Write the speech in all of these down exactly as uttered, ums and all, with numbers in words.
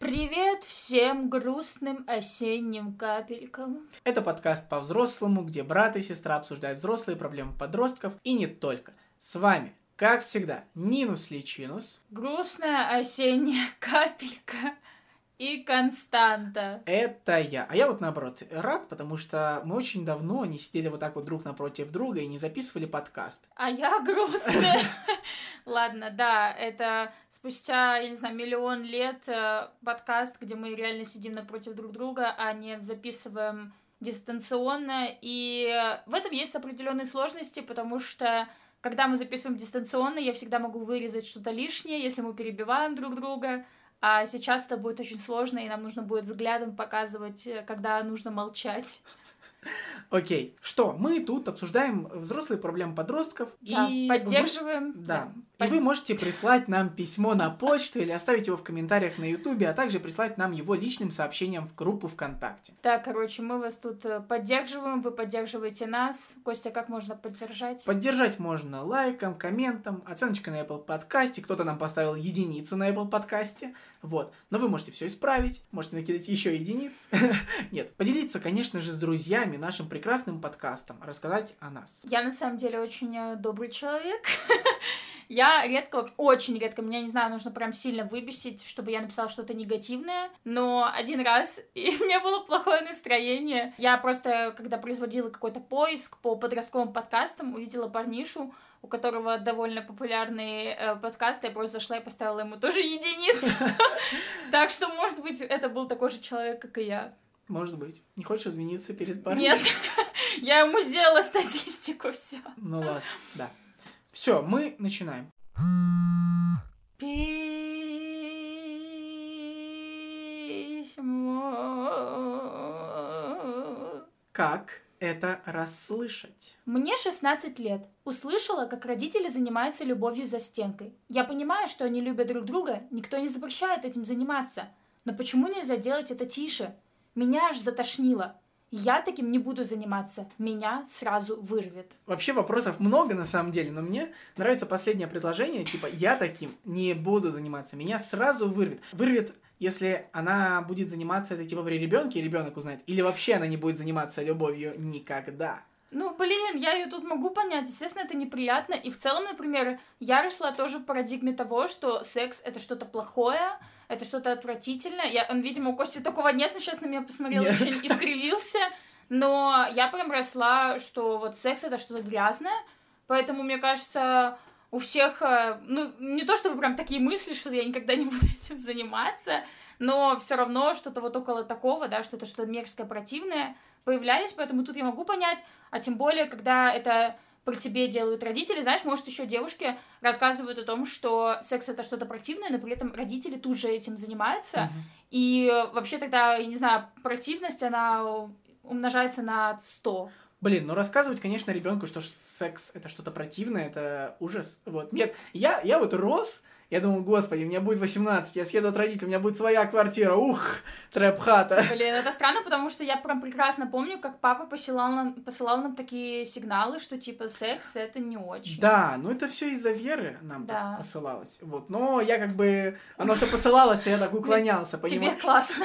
Привет всем грустным осенним капелькам. Это подкаст по-взрослому, где брат и сестра обсуждают взрослые проблемы подростков и не только. С вами, как всегда, Нинус Личинус, грустная осенняя капелька и Константа. Это я. А я вот наоборот рад, потому что мы очень давно не сидели вот так вот друг напротив друга и не записывали подкаст. А я грустная. Ладно, да, это спустя, я не знаю, миллион лет подкаст, где мы реально сидим напротив друг друга, а не записываем дистанционно. И в этом есть определенные сложности, потому что когда мы записываем дистанционно, я всегда могу вырезать что-то лишнее, если мы перебиваем друг друга. А сейчас это будет очень сложно, и нам нужно будет взглядом показывать, когда нужно молчать. Окей. Okay. Что? Мы тут обсуждаем взрослые проблемы подростков. Да, и поддерживаем. Вы... Да. да. И Под... вы можете прислать нам письмо на почту или оставить его в комментариях на Ютубе, а также прислать нам его личным сообщением в группу ВКонтакте. Так, короче, мы вас тут поддерживаем, вы поддерживаете нас. Костя, как можно поддержать? Поддержать можно лайком, комментом, оценочкой на Apple подкасте. Кто-то нам поставил единицу на Apple подкасте. Вот. Но вы можете все исправить, можете накидать еще единиц. Нет. Поделиться, конечно же, с друзьями нашим прекрасным подкастом, рассказать о нас. Я на самом деле очень добрый человек. Я редко, очень редко, меня, не знаю, нужно прям сильно выбесить, чтобы я написала что-то негативное, но один раз и у меня было плохое настроение. Я просто, когда производила какой-то поиск по подростковым подкастам, увидела парнишу, у которого довольно популярные э, подкасты, я просто зашла и поставила ему тоже единицу. Так что, может быть, это был такой же человек, как и я. Может быть. Не хочешь извиниться перед парнем? Нет, я ему сделала статистику, все. Ну ладно, да. Все, мы начинаем. Письмо. Как это расслышать? Мне шестнадцать лет. Услышала, как родители занимаются любовью за стенкой. Я понимаю, что они любят друг друга, никто не запрещает этим заниматься. Но почему нельзя делать это тише? Меня аж затошнило. Я таким не буду заниматься. Меня сразу вырвет. Вообще вопросов много на самом деле, но мне нравится последнее предложение, типа «я таким не буду заниматься». Меня сразу вырвет. Вырвет, если она будет заниматься это типа при ребенке, и ребенок узнает, или вообще она не будет заниматься любовью никогда. Ну, блин, я ее тут могу понять. Естественно, это неприятно. И в целом, например, я росла тоже в парадигме того, что секс — это что-то плохое, это что-то отвратительное. Я, он, видимо, у Кости такого нет, он сейчас на меня посмотрел, нет. Очень искривился. Но я прям росла, что вот секс — это что-то грязное. Поэтому, мне кажется, у всех... Ну, не то чтобы прям такие мысли, что я никогда не буду этим заниматься, но все равно что-то вот около такого, да, что это что-то мерзкое, противное появлялись, поэтому тут я могу понять, а тем более, когда это про тебе делают родители, знаешь, может, еще девушки рассказывают о том, что секс — это что-то противное, но при этом родители тут же этим занимаются, mm-hmm. и вообще тогда, я не знаю, противность, она умножается на сто. Блин, ну рассказывать, конечно, ребенку, что секс — это что-то противное, это ужас, вот. Нет, я, я вот рос, я думал, господи, у меня будет восемнадцать, я съеду от родителей, у меня будет своя квартира, ух, трэп-хата. Блин, это странно, потому что я прям прекрасно помню, как папа посылал нам, посылал нам такие сигналы, что типа секс — это не очень. Да, ну это все из-за веры нам да. так посылалось, вот, но я как бы, оно все посылалось, а я так уклонялся, понимаешь? Тебе классно.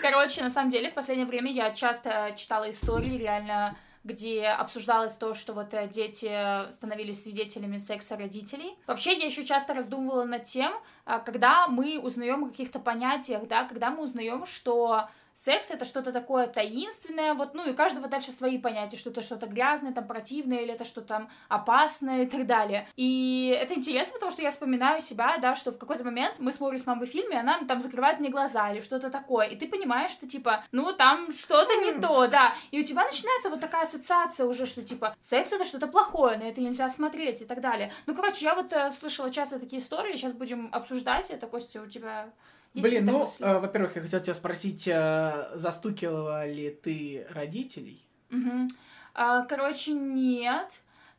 Короче, на самом деле, в последнее время я часто читала истории, реально, где обсуждалось то, что вот дети становились свидетелями секса родителей. Вообще, я еще часто раздумывала над тем, когда мы узнаем о каких-то понятиях, да, когда мы узнаем, что секс — это что-то такое таинственное, вот, ну, и у каждого дальше свои понятия, что это что-то грязное, там, противное, или это что-то там опасное и так далее. И это интересно, потому что я вспоминаю себя, да, что в какой-то момент мы смотрим с мамой фильм, и она там закрывает мне глаза или что-то такое, и ты понимаешь, что, типа, ну, там что-то не то, да, и у тебя начинается вот такая ассоциация уже, что, типа, секс — это что-то плохое, на это нельзя смотреть и так далее. Ну, короче, я вот э, слышала часто такие истории, сейчас будем обсуждать это. Костя, у тебя... Есть Блин, ну, э, во-первых, я хотела тебя спросить, э, застукивала ли ты родителей? Угу. А, короче, нет.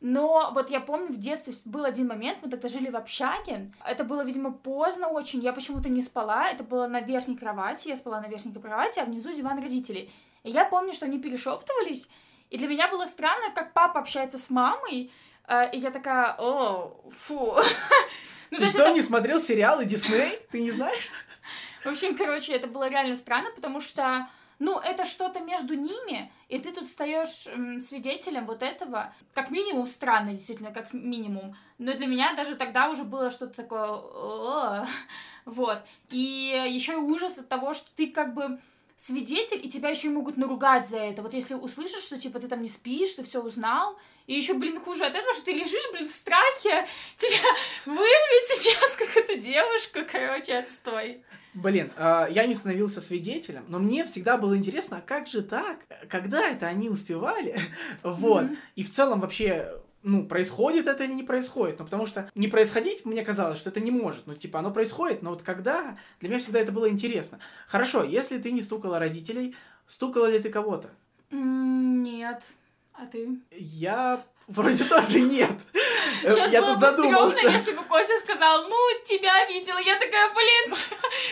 Но вот я помню, в детстве был один момент, мы тогда жили в общаге. Это было, видимо, поздно очень, я почему-то не спала. Это было на верхней кровати, я спала на верхней кровати, а внизу диван родителей. И я помню, что они перешептывались, и для меня было странно, как папа общается с мамой. Э, и я такая, о, фу. Ты что, не смотрел сериалы Дисней? Ты не знаешь? В общем, короче, это было реально странно, потому что, ну, это что-то между ними, и ты тут стаешь м, свидетелем вот этого. Как минимум странно, действительно, как минимум. Но для меня даже тогда уже было что-то такое... Вот. И еще и ужас от того, что ты как бы... свидетель, и тебя еще и могут наругать за это. Вот если услышишь, что, типа, ты там не спишь, ты все узнал, и еще, блин, хуже от этого, что ты лежишь, блин, в страхе, тебя вырвет сейчас какую-то девушку, короче, отстой. Блин, я не становился свидетелем, но мне всегда было интересно, как же так, когда это они успевали, вот, mm-hmm. и в целом вообще... Ну, происходит это или не происходит? Ну, потому что не происходить, мне казалось, что это не может. Ну, типа, оно происходит, но вот когда? Для меня всегда это было интересно. Хорошо, если ты не стукала родителей, стукала ли ты кого-то? Нет. А ты? Я вроде тоже нет. Сейчас я было тут бы задумался. Стрёмно, если бы Кося сказал, ну, тебя видела. Я такая, блин,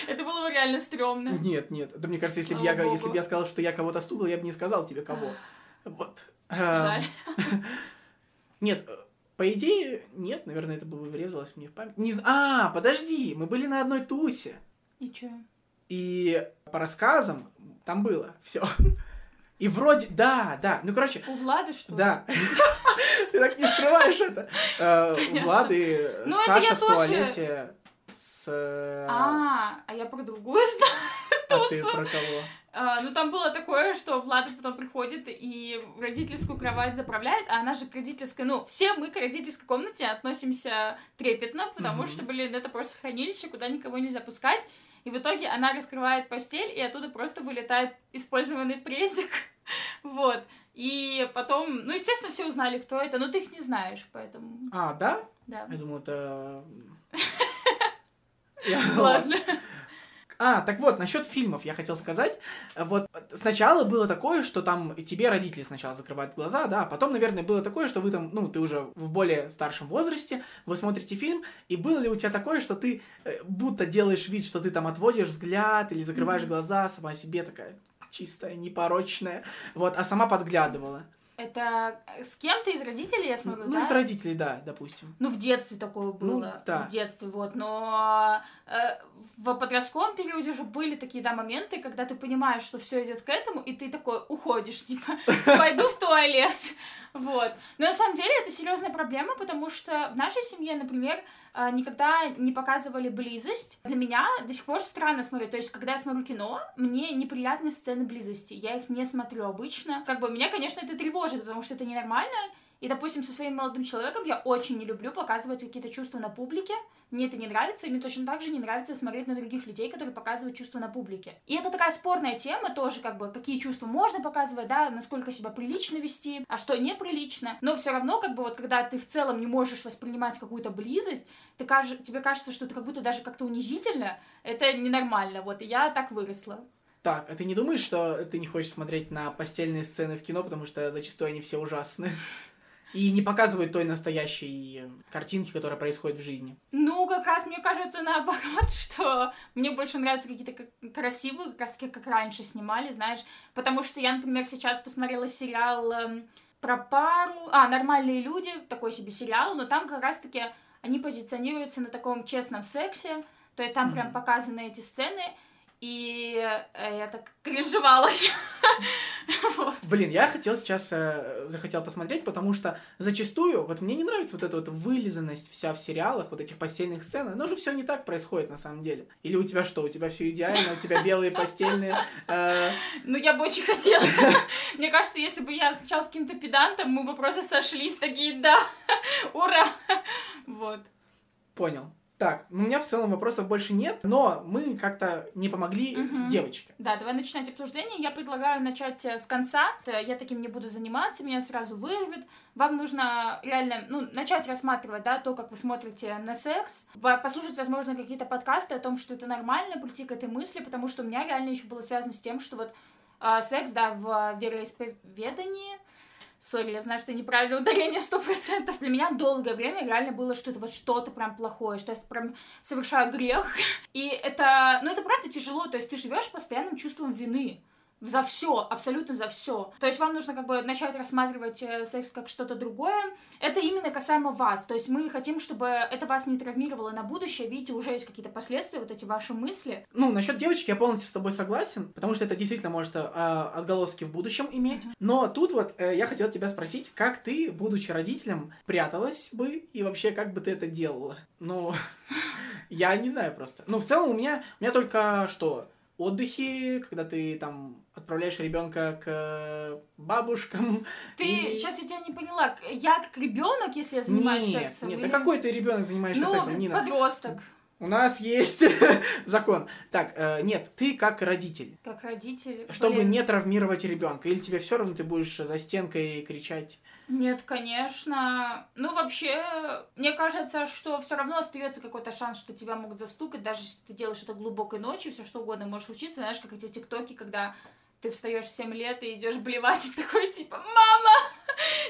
это было бы реально стрёмно. Нет, нет. Да мне кажется, если бы я, если бы я сказал, что я кого-то стукал, я бы не сказал тебе кого. Вот. Жаль. Нет, по идее, нет, наверное, это бы врезалось мне в память. Не... А, подожди, мы были на одной тусе. И чё? И по рассказам там было все. И вроде, да, да, ну короче. У Влада что ли? Да. Ты так не скрываешь это. У Влады Саша в туалете с... А, а я про другую знаю. А ты про кого? Uh, ну, там было такое, что Влада потом приходит и в родительскую кровать заправляет, а она же к родительской... Ну, все мы к родительской комнате относимся трепетно, потому mm-hmm. что, блин, это просто хранилище, куда никого нельзя пускать. И в итоге она раскрывает постель, и оттуда просто вылетает использованный презик. Вот. И потом... Ну, естественно, все узнали, кто это, но ты их не знаешь, поэтому... А, да? Да. Я думал, это... Ладно. А, так вот, насчет фильмов я хотел сказать. Вот сначала было такое, что там тебе родители сначала закрывают глаза, да, а потом, наверное, было такое, что вы там, ну, ты уже в более старшем возрасте, вы смотрите фильм, и было ли у тебя такое, что ты будто делаешь вид, что ты там отводишь взгляд или закрываешь глаза, сама себе такая чистая, непорочная, вот, а сама подглядывала? Это с кем-то из родителей, я смотрю, ну, да? Ну, из родителей, да, допустим. Ну, в детстве такое было, ну, да. в детстве, вот. Но э, в подростковом периоде уже были такие, да, моменты, когда ты понимаешь, что все идет к этому, и ты такой уходишь, типа, пойду в туалет, вот. Но на самом деле это серьезная проблема, потому что в нашей семье, например, никогда не показывали близость. Для меня до сих пор странно смотреть. То есть, когда я смотрю кино, мне неприятны сцены близости. Я их не смотрю обычно. Как бы меня, конечно, это тревожит, потому что это ненормально. И, допустим, со своим молодым человеком я очень не люблю показывать какие-то чувства на публике. Мне это не нравится, и мне точно так же не нравится смотреть на других людей, которые показывают чувства на публике. И это такая спорная тема тоже, как бы, какие чувства можно показывать, да, насколько себя прилично вести, а что неприлично. Но все равно, как бы, вот, когда ты в целом не можешь воспринимать какую-то близость, ты каж... тебе кажется, что это как будто даже как-то унизительно, это ненормально, вот, и я так выросла. Так, а ты не думаешь, что ты не хочешь смотреть на постельные сцены в кино, потому что зачастую они все ужасны? И не показывают той настоящей картинки, которая происходит в жизни. Ну, как раз, мне кажется, наоборот, что мне больше нравятся какие-то красивые, как раз таки, как раньше снимали, знаешь. Потому что я, например, сейчас посмотрела сериал про пару... А, «Нормальные люди», такой себе сериал, но там как раз-таки они позиционируются на таком честном сексе. То есть там mm-hmm. прям показаны эти сцены... И я так кринжевала. Вот. Блин, я хотел сейчас, э, захотел посмотреть, потому что зачастую, вот мне не нравится вот эта вот вылизанность вся в сериалах, вот этих постельных сцен, но же все не так происходит на самом деле. Или у тебя что, у тебя все идеально, у тебя белые постельные... Э... Ну, я бы очень хотела. Мне кажется, если бы я встречала с каким-то педантом, мы бы просто сошлись такие, да, ура. Вот. Понял. Так, у меня в целом вопросов больше нет, но мы как-то не помогли угу. девочке. Да, давай начинать обсуждение. Я предлагаю начать с конца. Я таким не буду заниматься, меня сразу вырвет. Вам нужно реально, ну, начать рассматривать, да, то, как вы смотрите на секс. Послушать, возможно, какие-то подкасты о том, что это нормально, прийти к этой мысли, потому что у меня реально еще было связано с тем, что вот э, секс, да, в вероисповедании... Сори, я знаю, что неправильное ударение сто процентов. Для меня долгое время реально было, что это вот что-то прям плохое, что я прям совершаю грех. И это, ну это правда тяжело, то есть ты живешь постоянным чувством вины. за все, абсолютно за все. То есть вам нужно как бы начать рассматривать секс как что-то другое. Это именно касаемо вас. То есть мы хотим, чтобы это вас не травмировало на будущее. Видите, уже есть какие-то последствия, вот эти ваши мысли. Ну, насчет девочек я полностью с тобой согласен, потому что это действительно может а, отголоски в будущем иметь. Mm-hmm. Но тут вот э, я хотел тебя спросить, как ты, будучи родителем, пряталась бы и вообще как бы ты это делала? Ну, я не знаю просто. Ну, в целом у меня, у меня только что... отдыхи, когда ты там отправляешь ребенка к бабушкам. Ты и... сейчас я тебя не поняла. Я как ребенок, если я занимаюсь нет, сексом. Нет, или... да какой ты ребенок занимаешься ну, сексом, Нина? Подросток. У нас есть закон. Так, э, нет, ты как родитель. Как родитель. Чтобы блин. не травмировать ребенка, или тебе все равно ты будешь за стенкой кричать? Нет, конечно. Ну, вообще, мне кажется, что все равно остается какой-то шанс, что тебя могут застукать, даже если ты делаешь это глубокой ночью, все что угодно может случиться. Знаешь, как эти тиктоки, когда ты встаешь в семь лет и идешь блевать, и такой типа «Мама!»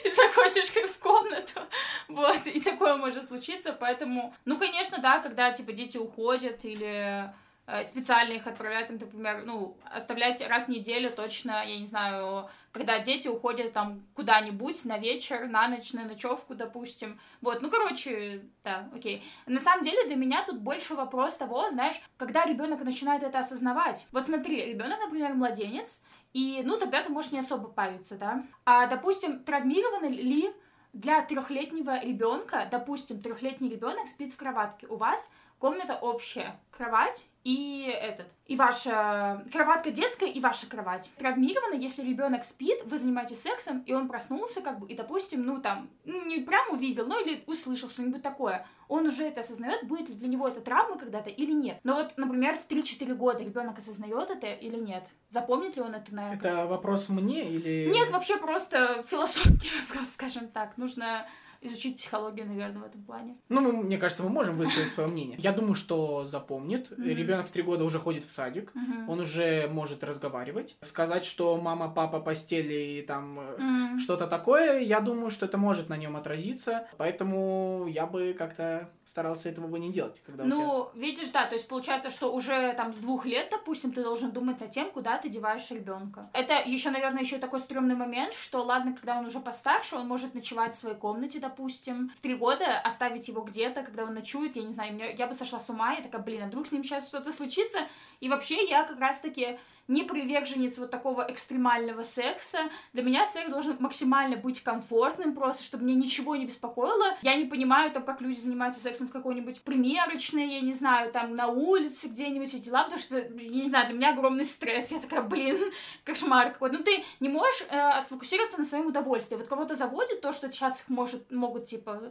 и заходишь как в комнату, вот, и такое может случиться, поэтому, ну, конечно, да, когда, типа, дети уходят или э, специально их отправляют, там, например, ну, оставлять раз в неделю точно, я не знаю, когда дети уходят там куда-нибудь на вечер, на ночь, на ночевку, допустим, вот, ну, короче, да, окей. На самом деле для меня тут больше вопрос того, знаешь, когда ребенок начинает это осознавать. Вот смотри, ребенок, например, младенец, и, ну, тогда ты можешь не особо париться, да. А, допустим, травмированы ли для трехлетнего ребенка, допустим, трехлетний ребенок спит в кроватке, у вас комната общая, кровать и этот, и ваша кроватка детская и ваша кровать. Травмировано, если ребенок спит, вы занимаетесь сексом, и он проснулся, как бы, и, допустим, ну, там, не прям увидел, ну, или услышал что-нибудь такое. Он уже это осознает, будет ли для него это травма когда-то или нет. Но вот, например, в три-четыре года ребенок осознает это или нет? Запомнит ли он это на это? Это вопрос мне или... Нет, вообще просто философский вопрос, скажем так. Нужно... изучить психологию, наверное, в этом плане. Ну, мы, мне кажется, мы можем высказать свое мнение. Я думаю, что запомнит. Mm-hmm. Ребенок в три года уже ходит в садик, mm-hmm. он уже может разговаривать. Сказать, что мама, папа, постели и там mm-hmm. что-то такое, я думаю, что это может на нем отразиться. Поэтому я бы как-то старался этого бы не делать. Когда ну, тебя... видишь, да, то есть получается, что уже там с двух лет, допустим, ты должен думать над тем, куда ты деваешь ребенка. Это еще, наверное, еще такой стрёмный момент, что ладно, когда он уже постарше, он может ночевать в своей комнате, допустим, допустим, в три года оставить его где-то, когда он ночует, я не знаю, меня, я бы сошла с ума, я такая, блин, а вдруг с ним сейчас что-то случится, и вообще я как раз-таки не приверженец вот такого экстремального секса, для меня секс должен максимально быть комфортным просто, чтобы меня ничего не беспокоило, я не понимаю там, как люди занимаются сексом в какой-нибудь примерочной, я не знаю, там, на улице где-нибудь и дела, потому что, я не знаю, для меня огромный стресс, я такая, блин, кошмар какой-то, ну ты не можешь э, сфокусироваться на своем удовольствии, вот кого-то заводит то, что сейчас их может, могут, типа,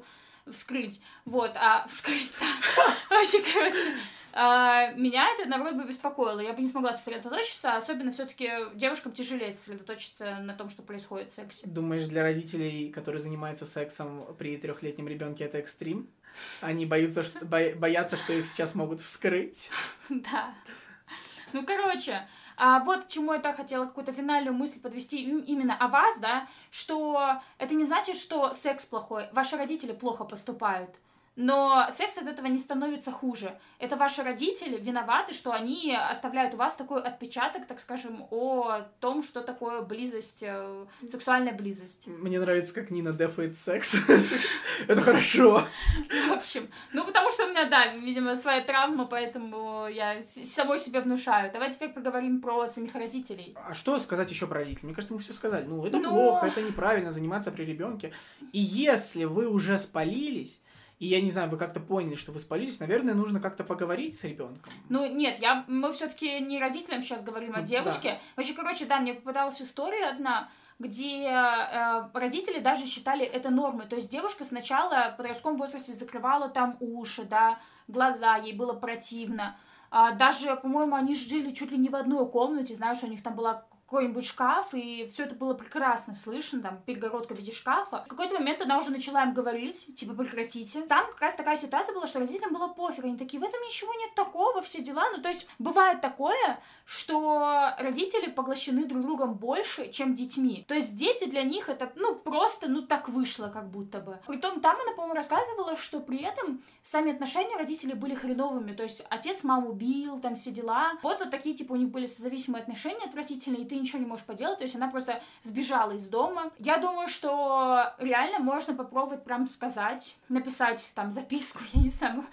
вскрыть, вот, а вскрыть, да, вообще, короче... меня это, наоборот, бы беспокоило. Я бы не смогла сосредоточиться, особенно все-таки девушкам тяжелее сосредоточиться на том, что происходит в сексе. Думаешь, для родителей, которые занимаются сексом при трехлетнем ребенке, это экстрим? Они боятся, что, бо- боятся, что их сейчас могут вскрыть? Да. Ну, короче... А вот к чему я так хотела какую-то финальную мысль подвести именно о вас, да, что это не значит, что секс плохой, ваши родители плохо поступают. Но секс от этого не становится хуже. Это ваши родители виноваты, что они оставляют у вас такой отпечаток, так скажем, о том, что такое близость, сексуальная близость. Мне нравится, как Нина дефает секс. Это хорошо. В общем, ну потому что у меня, да, видимо, своя травма, поэтому я самой себе внушаю. Давай теперь поговорим про самих родителей. А что сказать еще про родителей? Мне кажется, мы все сказали. Ну, это плохо, это неправильно заниматься при ребенке. И если вы уже спалились... И я не знаю, вы как-то поняли, что вы спалились, наверное, нужно как-то поговорить с ребенком. Ну, нет, я, мы все-таки не родителям сейчас говорим, ну, а девушке. Да. Вообще, короче, да, мне попадалась история одна, где э, родители даже считали это нормой. То есть девушка сначала в подростковом возрасте закрывала там уши, да, глаза, ей было противно. А, даже, по-моему, они жили чуть ли не в одной комнате, знаешь, у них там была... какой-нибудь шкаф, и все это было прекрасно слышно, там, перегородка в виде шкафа. В какой-то момент она уже начала им говорить, типа, прекратите. Там как раз такая ситуация была, что родителям было пофиг, они такие, в этом ничего нет такого, все дела. Ну, то есть, бывает такое, что родители поглощены друг другом больше, чем детьми. То есть, дети для них это, ну, просто, ну, так вышло, как будто бы. Притом, там она, по-моему, рассказывала, что при этом сами отношения родителей были хреновыми, то есть, отец маму бил, там, все дела. Вот, вот такие, типа, у них были созависимые отношения отвратительные, и ты ничего не можешь поделать, то есть она просто сбежала из дома. Я думаю, что реально можно попробовать прям сказать, написать там записку, я не знаю.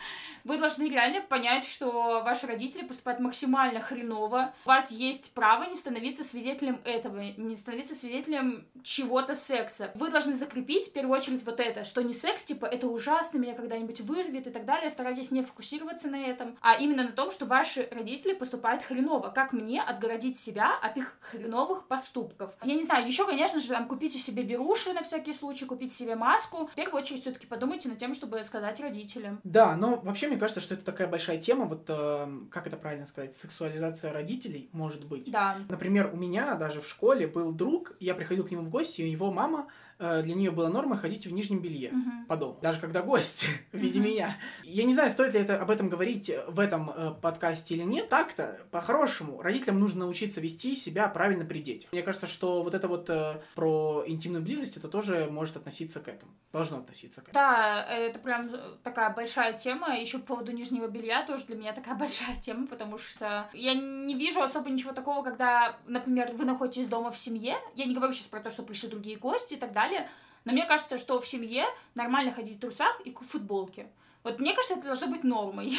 Вы должны реально понять, что ваши родители поступают максимально хреново. У вас есть право не становиться свидетелем этого, не становиться свидетелем чего-то секса. Вы должны закрепить в первую очередь вот это, что не секс, типа, это ужасно, меня когда-нибудь вырвет и так далее. Старайтесь не фокусироваться на этом, а именно на том, что ваши родители поступают хреново. Как мне отгородить себя от их хреновых поступков? Я не знаю, еще, конечно же, там, купите себе беруши на всякий случай, купите себе маску. В первую очередь все-таки подумайте над тем, чтобы сказать родителям. Да, но вообще мне кажется, что это такая большая тема, вот э, как это правильно сказать, сексуализация родителей, может быть. Да. Например, у меня даже в школе был друг, я приходил к нему в гости, и у него мама, э, для нее была норма ходить в нижнем белье uh-huh. по дому, даже когда гость в виде uh-huh. меня. Я не знаю, стоит ли это, об этом говорить в этом э, подкасте или нет. Так-то, по-хорошему, родителям нужно научиться вести себя правильно при детях. Мне кажется, что вот это вот э, про интимную близость, это тоже может относиться к этому. Должно относиться к этому. Да, это прям такая большая тема. Еще по поводу нижнего белья тоже для меня такая большая тема, потому что я не вижу особо ничего такого, когда, например, вы находитесь дома в семье. Я не говорю сейчас про то, что пришли другие гости и так далее, но мне кажется, что в семье нормально ходить в трусах и в футболке. Вот мне кажется, это должно быть нормой.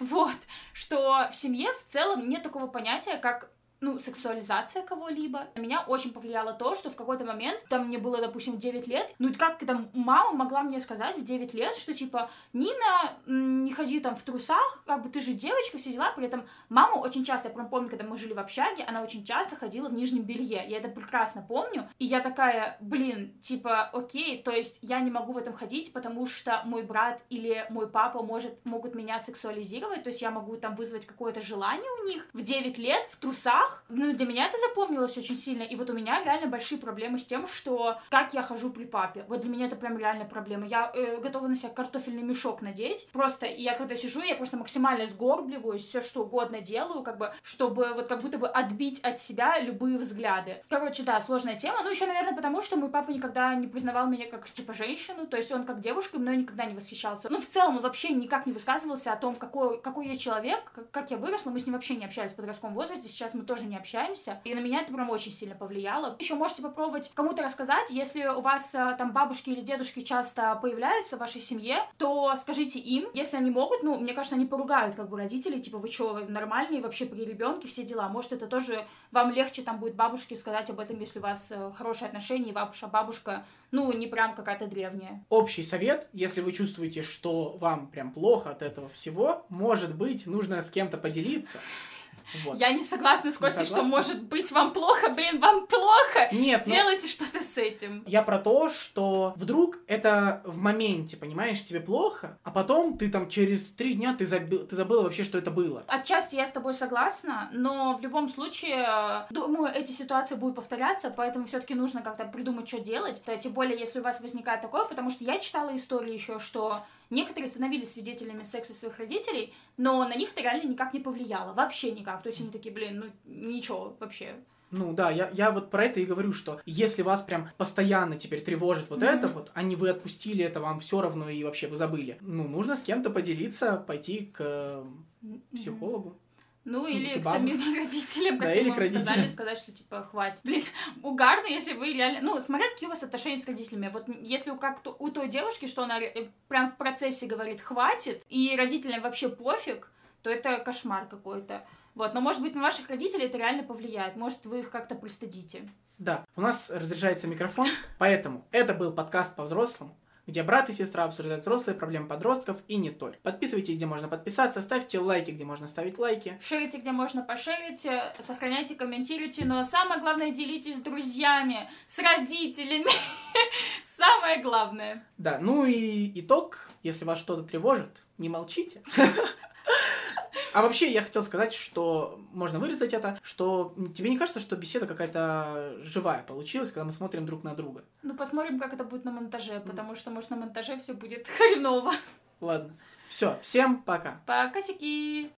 Вот, что в семье в целом нет такого понятия, как... ну, сексуализация кого-либо. На меня очень повлияло то, что в какой-то момент, там мне было, допустим, девять лет, ну, как там мама могла мне сказать в девять лет, что, типа, Нина, не ходи там в трусах, как бы ты же девочка, все дела, при этом маму очень часто, я прям помню, когда мы жили в общаге, она очень часто ходила в нижнем белье, я это прекрасно помню, и я такая, блин, типа, окей, то есть я не могу в этом ходить, потому что мой брат или мой папа может, могут меня сексуализировать, то есть я могу там вызвать какое-то желание у них в девять лет в трусах. Ну, для меня это запомнилось очень сильно. И вот у меня реально большие проблемы с тем, что как я хожу при папе. Вот для меня это прям реальная проблема. Я э, готова на себя картофельный мешок надеть. Просто я когда сижу, я просто максимально сгорбливаюсь, все что угодно делаю, как бы, чтобы вот как будто бы отбить от себя любые взгляды. Короче, да, сложная тема. Ну, еще, наверное, потому что мой папа никогда не признавал меня как, типа, женщину. То есть он как девушка мной никогда не восхищался. Ну, в целом он вообще никак не высказывался о том, какой, какой я человек, как я выросла. Мы с ним вообще не общались в подростковом возрасте. Сейчас мы тоже не общаемся, и на меня это прям очень сильно повлияло. Еще можете попробовать кому-то рассказать, если у вас там бабушки или дедушки часто появляются в вашей семье, то скажите им, если они могут, ну, мне кажется, они поругают как бы родителей, типа, вы что, нормальные вообще при ребенке, все дела, может, это тоже вам легче там будет бабушке сказать об этом, если у вас хорошие отношения, и ваша бабушка, ну, не прям какая-то древняя. Общий совет, если вы чувствуете, что вам прям плохо от этого всего, может быть, нужно с кем-то поделиться. Вот. Я не согласна с Костей, что может быть вам плохо, блин, вам плохо, нет, делайте ну, что-то с этим. Я про то, что вдруг это в моменте, понимаешь, тебе плохо, а потом ты там через три дня ты, забил, ты забыла вообще, что это было. Отчасти я с тобой согласна, но в любом случае, думаю, эти ситуации будут повторяться, поэтому все-таки нужно как-то придумать, что делать, тем более, если у вас возникает такое, потому что я читала истории еще, что... Некоторые становились свидетелями секса своих родителей, но на них это реально никак не повлияло. Вообще никак. То есть они такие, блин, ну ничего вообще. Ну да, я, я вот про это и говорю, что если вас прям постоянно теперь тревожит вот mm-hmm. это вот, а не вы отпустили это, вам все равно и вообще вы забыли. Ну, нужно с кем-то поделиться, пойти к э, психологу. Ну, или к самим родителям, как мы вам сказали, сказать, что, типа, хватит. Блин, угарно, если вы реально... Ну, смотря, какие у вас отношения с родителями. Вот если у, как-то, у той девушки, что она прям в процессе говорит «хватит», и родителям вообще пофиг, то это кошмар какой-то. Вот, но, может быть, на ваших родителей это реально повлияет. Может, вы их как-то пристыдите. Да, у нас разряжается микрофон, поэтому это был подкаст «По-взрослому», где брат и сестра обсуждают взрослые проблемы подростков и не только. Подписывайтесь, где можно подписаться, ставьте лайки, где можно ставить лайки. Шерите, где можно пошерить, сохраняйте, комментируйте, но самое главное, делитесь с друзьями, с родителями. Самое главное. Да, ну и итог, если вас что-то тревожит, не молчите. А вообще, я хотел сказать, что можно вырезать это, что тебе не кажется, что беседа какая-то живая получилась, когда мы смотрим друг на друга? Ну, посмотрим, как это будет на монтаже, потому что, может, на монтаже все будет хреново. Ладно. Все, всем пока. Пока-сяки.